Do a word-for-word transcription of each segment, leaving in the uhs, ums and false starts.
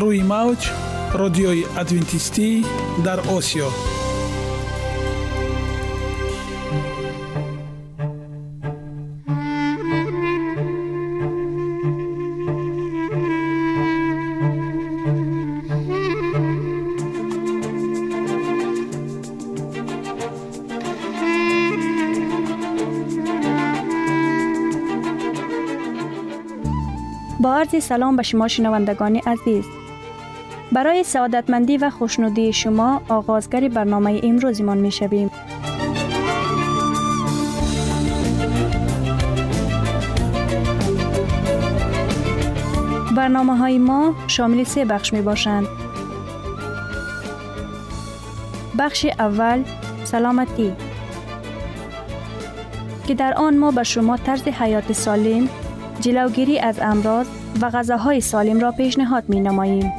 روی موج رادیوی ادوینتیستی در آسیا. با عرض سلام به شما شنوندگان عزیز. برای سعادتمندی و خوشنودی شما آغازگر برنامه امروزمان می‌شویم. برنامه‌های ما شامل سه بخش می‌باشند. بخش اول سلامتی، که در آن ما به شما طرز حیات سالم، جلوگیری از امراض و غذاهای سالم را پیشنهاد می‌نماییم.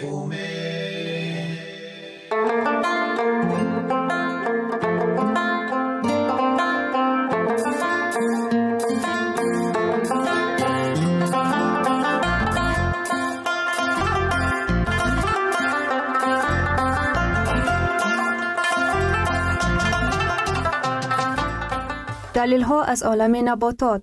امید. دلیل‌ها از عالم نباتات.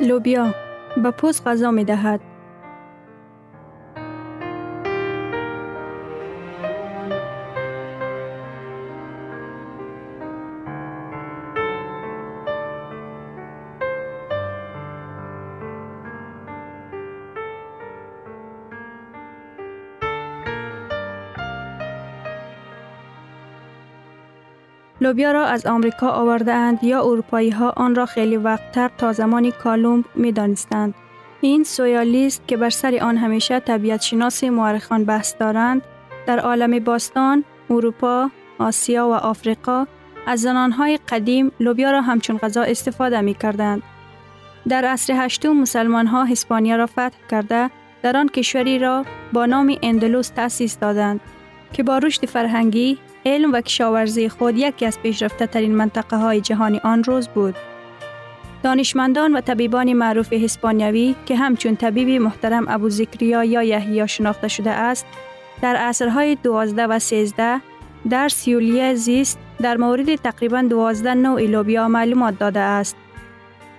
لوبیا به پوست غذا می دهد. لوبیا را از آمریکا آورده اند یا اروپایی ها آن را خیلی وقت تر تا زمان کالومب می دانستند. این سویالیست که بر سر آن همیشه طبیعت شناس مورخان بحث دارند، در عالم باستان، اروپا، آسیا و آفریقا از زنانهای قدیم لوبیا را همچون غذا استفاده می کردند. در عصر هشتم مسلمان ها هسپانیا را فتح کرده، در آن کشوری را با نام اندلس تأسیس دادند که با رشد فرهنگی، علم و کشاورزی خود یکی از پیشرفته ترین منطقه های جهان آن روز بود. دانشمندان و طبیبان معروف هسپانیایی که همچون طبیب محترم ابوذکریا یا یحیی شناخته شده است، در عصرهای دوازده و سیزده در سیولیه زیست در مورد تقریباً دوازده نوع لوبیا معلومات داده است.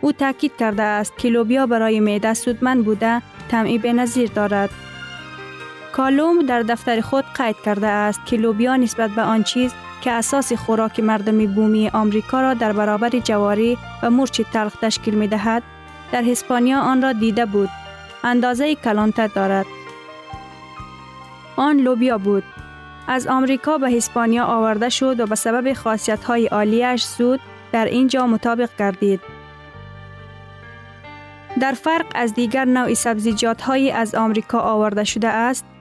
او تاکید کرده است که لوبیا برای معده سودمند بوده، طعمی بی‌نظیر دارد. کالوم در دفتر خود قید کرده است که لوبیا نسبت به آن چیز که اساسی خوراک مردم بومی آمریکا را در برابر جواری و مرچ تلخ تشکیل می دهد، در هسپانیا آن را دیده بود. اندازه کلانتر دارد. آن لوبیا بود. از آمریکا به هسپانیا آورده شد و به سبب خاصیت‌های عالیش زود در اینجا مطابق گردید. در فرق از دیگر نوع سبزیجات‌های از آمریکا آورده شده است،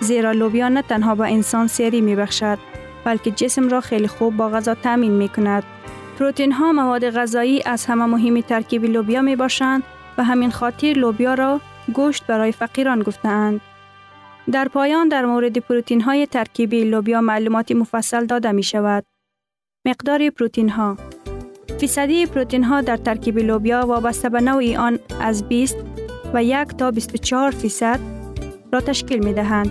زیرا لوبیا نه تنها به انسان سیری می‌بخشد، بلکه جسم را خیلی خوب با غذا تامین می‌کند. پروتئین‌ها مواد غذایی از همه مهم ترکیب لوبیا می‌باشند و همین خاطر لوبیا را گوشت برای فقیران گفته‌اند. در پایان در مورد پروتئین‌های ترکیبی لوبیا معلومات مفصل داده می‌شود. مقدار پروتئین‌ها. فیصدی پروتئین‌ها در ترکیب لوبیا وابسته به نوع آن از بیست و یک تا بیست و چهار فیصد را تشکیل می‌دهند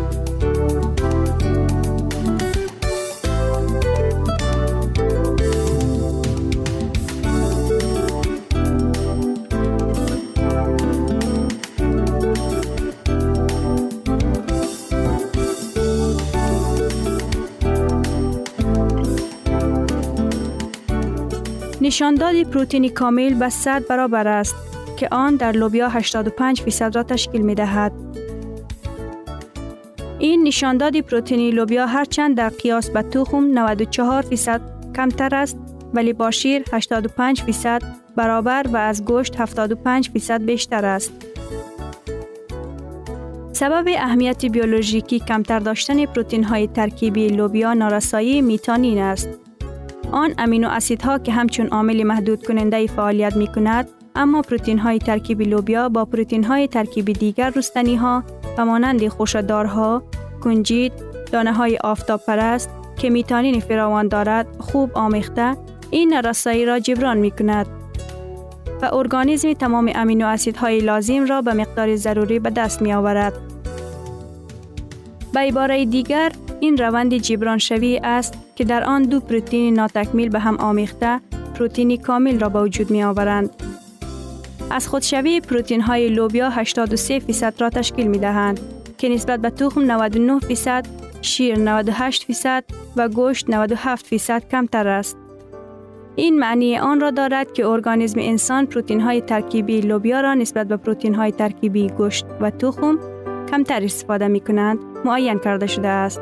نشانداد پروتئین کامل به صد برابر است که آن در لوبیا هشتاد و پنج فیصد را تشکیل می دهد. این نشانداد پروتئین لوبیا هرچند در قیاس به تخم نود و چهار فیصد کمتر است، ولی با شیر هشتاد و پنج فیصد برابر و از گوشت هفتاد و پنج فیصد بیشتر است. سبب اهمیت بیولوژیکی کمتر داشتن پروتئین های ترکیبی لوبیا نارسایی میتانین است. آن امینو اسیدها که همچون عامل محدود کننده فعالیت می کند، اما پروتئین های ترکیب لوبیا با پروتئین های ترکیب دیگر رستنی ها و مانند خوشه‌دارها، کنجد، دانه های آفتاب پرست که میتانین فراوان دارد خوب آمیخته این نارسایی را جبران می کند و ارگانیسم تمام امینو اسیدهای لازم را به مقدار ضروری به دست می آورد. به عباره دیگر این روند جبران شوی است که در آن دو پروتئین ناتکمیل به هم آمیخته پروتئین کامل را به وجود می آورند. از خودشوی پروتئین های لوبیا هشتاد و سه فیصد را تشکیل می دهند که نسبت به تخم نود و نه فیصد، شیر نود و هشت فیصد و گوشت نود و هفت فیصد کمتر است. این معنی آن را دارد که ارگانیسم انسان پروتئین های ترکیبی لوبیا را نسبت به پروتئین های ترکیبی گوشت و تخم کمتر استفاده می کنند معین کرده شده است.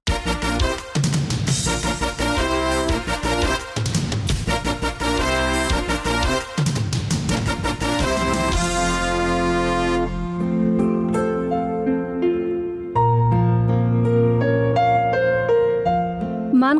من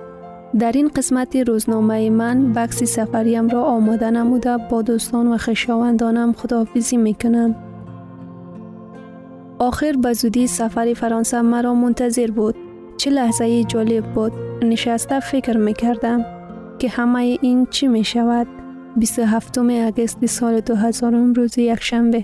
در این قسمت روزنامه من بکس سفریم را آماده نموده با دوستان و خویشاوندانم خداحافظی میکنم. آخر به زودی سفر فرانسه مرا منتظر بود. چه لحظه جالب بود. نشسته فکر میکردم که همه این چی میشود. بیست و هفتم اگست سال دو هزار روز یکشنبه.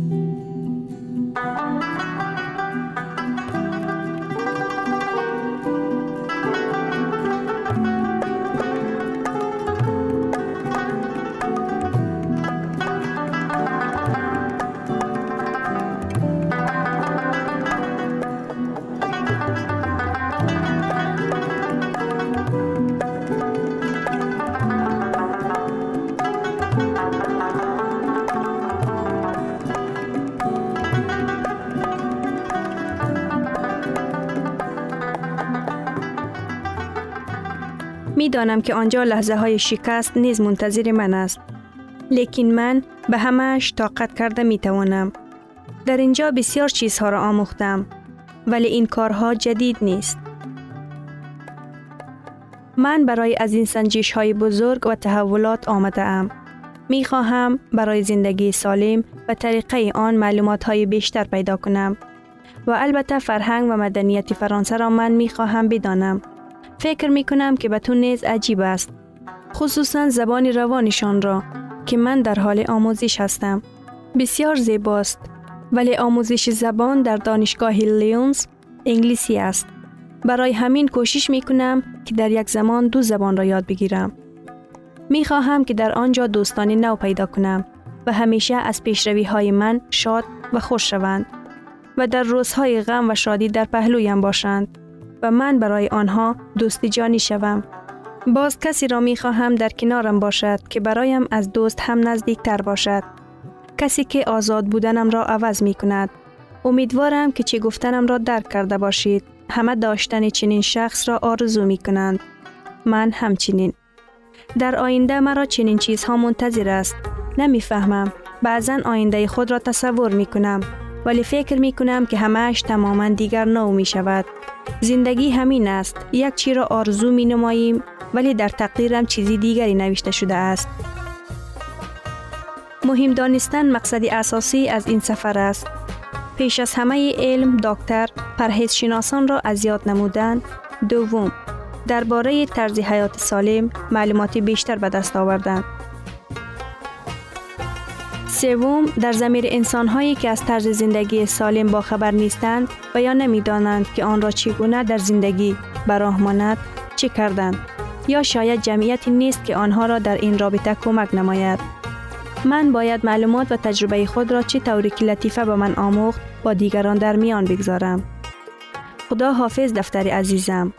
می دانم که آنجا لحظه های شکست نیز منتظر من است، لیکن من به همهش طاقت کرده می توانم. در اینجا بسیار چیزها را آموختم، ولی این کارها جدید نیست. من برای از این سنجش های بزرگ و تحولات آمده ام. می خواهم برای زندگی سالم و طریقه آن معلومات های بیشتر پیدا کنم و البته فرهنگ و مدنیت فرانسه را من می خواهم بدانم. فکر می کنم که به تو نیز عجیب است، خصوصا زبان روانشان را که من در حال آموزش هستم. بسیار زیباست، ولی آموزش زبان در دانشگاه لیونز انگلیسی است. برای همین کوشش می کنم که در یک زمان دو زبان را یاد بگیرم. می خواهم که در آنجا دوستانی نو پیدا کنم و همیشه از پیشروی های من شاد و خوش شوند و در روزهای غم و شادی در پهلویم باشند و من برای آنها دوست جانی شوم. باز کسی را می خواهم در کنارم باشد که برایم از دوست هم نزدیک تر باشد. کسی که آزاد بودنم را عوض می کند. امیدوارم که چه گفتنم را درک کرده باشید. همه داشتن چنین شخص را آرزو می کنند. من همچنین. در آینده مرا چنین چیزها منتظر است. نمی فهمم. بعضا آینده خود را تصور می کنم، ولی فکر می کنم که همهش تماما دیگر نو می شود. زندگی همین است، یک چی را آرزو می نماییم ولی در تقدیرم چیزی دیگری نوشته شده است. مهم دانستن مقصد اساسی از این سفر است. پیش از همه علم دکتر پرهیز شناسان را از یاد نمودند. دوم، درباره طرز حیات سالم معلومات بیشتر به دست آوردند. سوم، در ضمیر انسان‌هایی که از طرز زندگی سالم باخبر نیستند و یا نمی‌دانند که آن را چگونه در زندگی براه ماند چه کردند یا شاید جمعیتی نیست که آنها را در این رابطه کمک نماید. من باید معلومات و تجربه خود را چه طوری که لطیفه به من آموخت با دیگران در میان بگذارم. خدا حافظ دفتر عزیزم.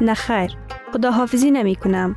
نه خیر، خدا حافظی نمی کنم.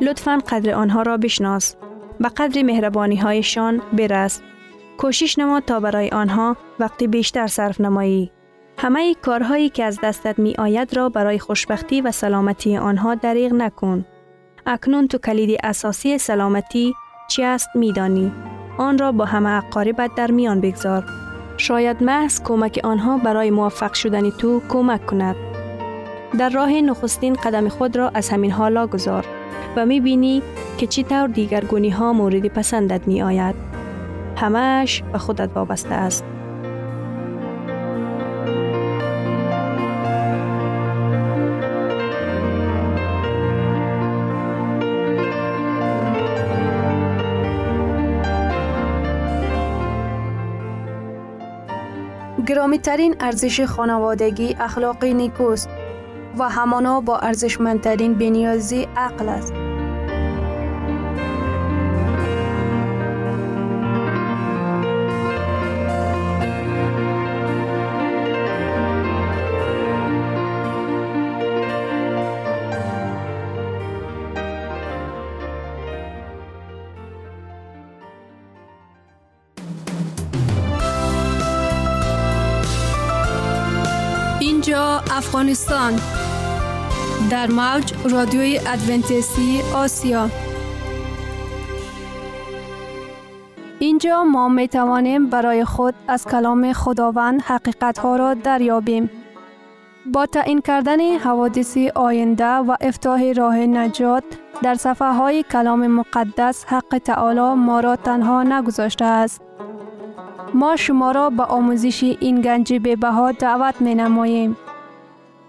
لطفاً قدر آنها را بشناس، به قدر مهربانی هایشان برس، کوشش نما تا برای آنها وقتی بیشتر صرف نمایی. همه کارهایی که از دستت می آید را برای خوشبختی و سلامتی آنها دریغ نکن. اکنون تو کلید اساسی سلامتی چی است می دانی. آن را با همه اقاربت در میان بگذار. شاید محض کمک آنها برای موفق شدن تو کمک کند. در راه نخستین قدم خود را از همین حالا گذار و می بینی که چی طور دیگرگونی ها مورد پسندت می آید. همهش به خودت وابسته است. گرامی‌ترین ارزش خانوادگی اخلاق نیکوست و همانا با ارزشمندترین بی‌نیازی عقل است. اینجا افغانستان در موج رادیوی ادونتیستی آسیا. اینجا ما می توانیم برای خود از کلام خداوند حقیقت ها را دریابیم. با تعیین کردن حوادث آینده و افتتاح راه نجات در صفحه های کلام مقدس، حق تعالی ما را تنها نگذاشته است. ما شما را به آموزش این گنج بی‌بها دعوت می نماییم.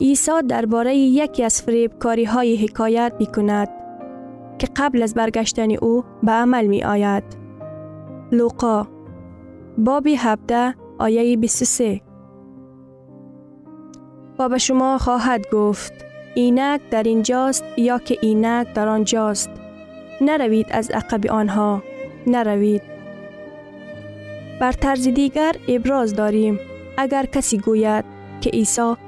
عیسی درباره یکی از فریبکاری های حکایت می کند که قبل از برگشتن او به عمل می آید. لوقا باب هفده آیه بیست و سه. و به شما خواهد گفت اینک در اینجاست یا که اینک در آنجاست. نروید از عقب آنها، نروید. بر طرز دیگر ابراز داریم اگر کسی گوید که عیسی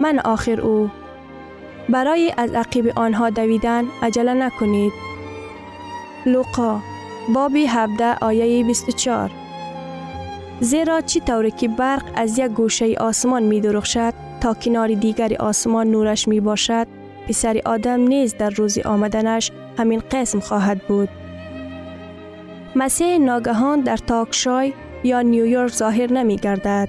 من آخر او. برای از عقیب آنها دویدن عجله نکنید. لوقا باب هفده آیه بیست و چهار. زیرا چی طوری که برق از یک گوشه آسمان می درخشد تا کنار دیگر آسمان نورش می باشد، پسر آدم نیز در روز آمدنش همین قسم خواهد بود. مسیح ناگهان در تاکشای یا نیویورک ظاهر نمی گردد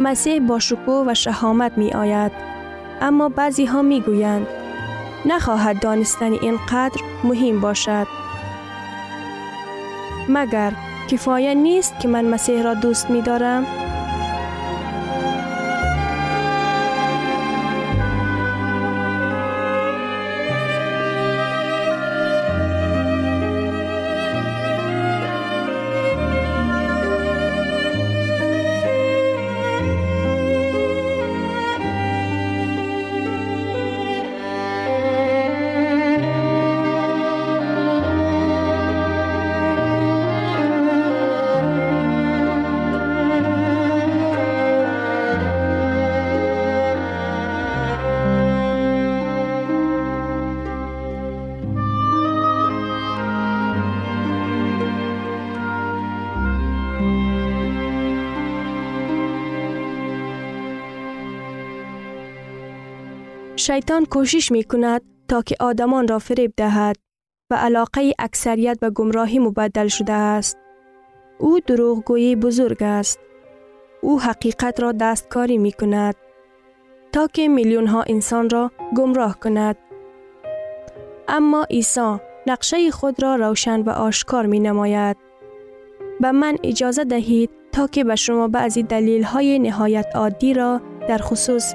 مسیح با شکوه و شهامت می آید. اما بعضی ها می گویند نخواهد دانستن اینقدر مهم باشد. مگر کفایه نیست که من مسیح را دوست می دارم؟ شیطان کوشش می کند تا که آدمان را فریب دهد و علاقه اکثریت به گمراهی مبدل شده است. او دروغگوی بزرگ است. او حقیقت را دستکاری می کند تا که میلیون ها انسان را گمراه کند. اما عیسی نقشه خود را روشن و آشکار می نماید. به من اجازه دهید تا که به شما بعضی دلیل های نهایت عادی را در خصوص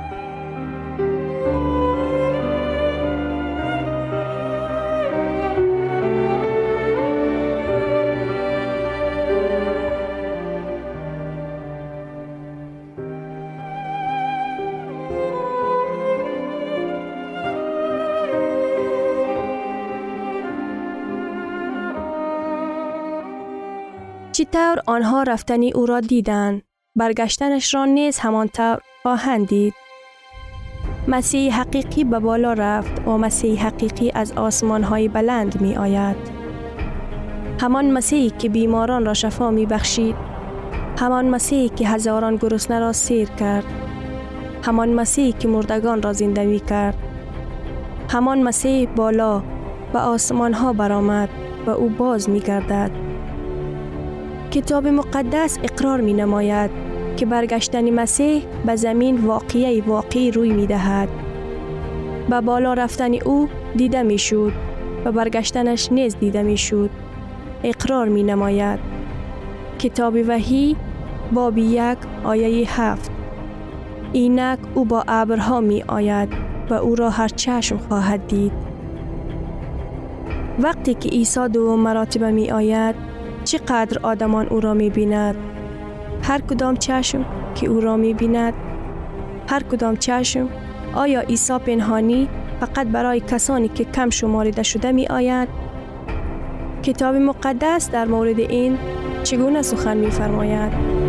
چطور آنها رفتن او را دیدند، برگشتنش را نیز همانطور خواهند دید. مسیح حقیقی به بالا رفت و مسیح حقیقی از آسمان‌های بلند می آید. همان مسیحی که بیماران را شفا می بخشید، همان مسیحی که هزاران گرسنه را سیر کرد، همان مسیحی که مردگان را زنده می کرد، همان مسیح بالا به آسمان‌ها برآمد و او باز می گردد. کتاب مقدس اقرار می نماید که برگشتن مسیح به زمین واقعی واقعی روی می دهد. به بالا رفتن او دیده می شود و برگشتنش نیز دیده می شود. اقرار می نماید. کتاب وحی باب یک آیه هفت. اینک او با ابرها می آید و او را هر چشم خواهد دید. وقتی که عیسی دوم مرتبه می آید، چقدر آدمان او را می بیند؟ هر کدام چشم که او را می بیند، هر کدام چشم. آیا عیسی پنهانی فقط برای کسانی که کم شماریده شده می آید؟ کتاب مقدس در مورد این چگونه سخن می فرماید؟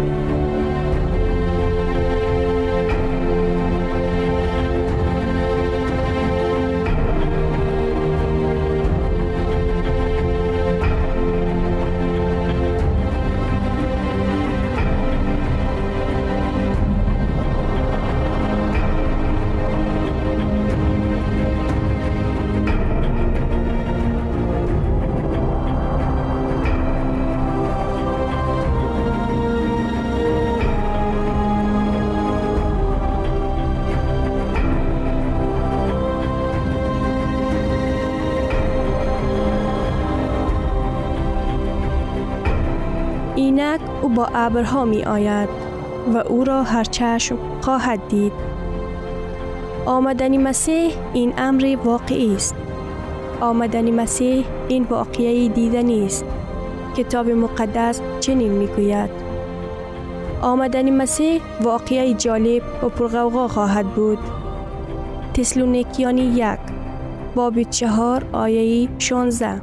اینک او با ابرها می آید و او را هر چشم خواهد دید. آمدن مسیح این امر واقعی است. آمدن مسیح این واقعه دیدنی است. کتاب مقدس چنین می گوید. آمدن مسیح واقعه جالب و پرغوغا خواهد بود. تسالونیکیانی یک باب چهار آیه شانزده.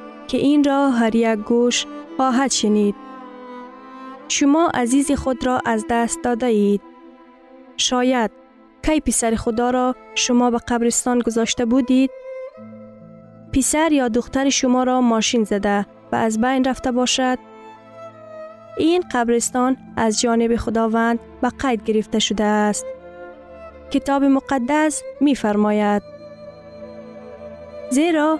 که این را هر یک گوش خواهد شنید. شما عزیز خود را از دست داده اید. شاید کی پسر خدا را شما به قبرستان گذاشته بودید؟ پسر یا دختر شما را ماشین زده و از بین رفته باشد؟ این قبرستان از جانب خداوند به قید گرفته شده است. کتاب مقدس می فرماید. زیرا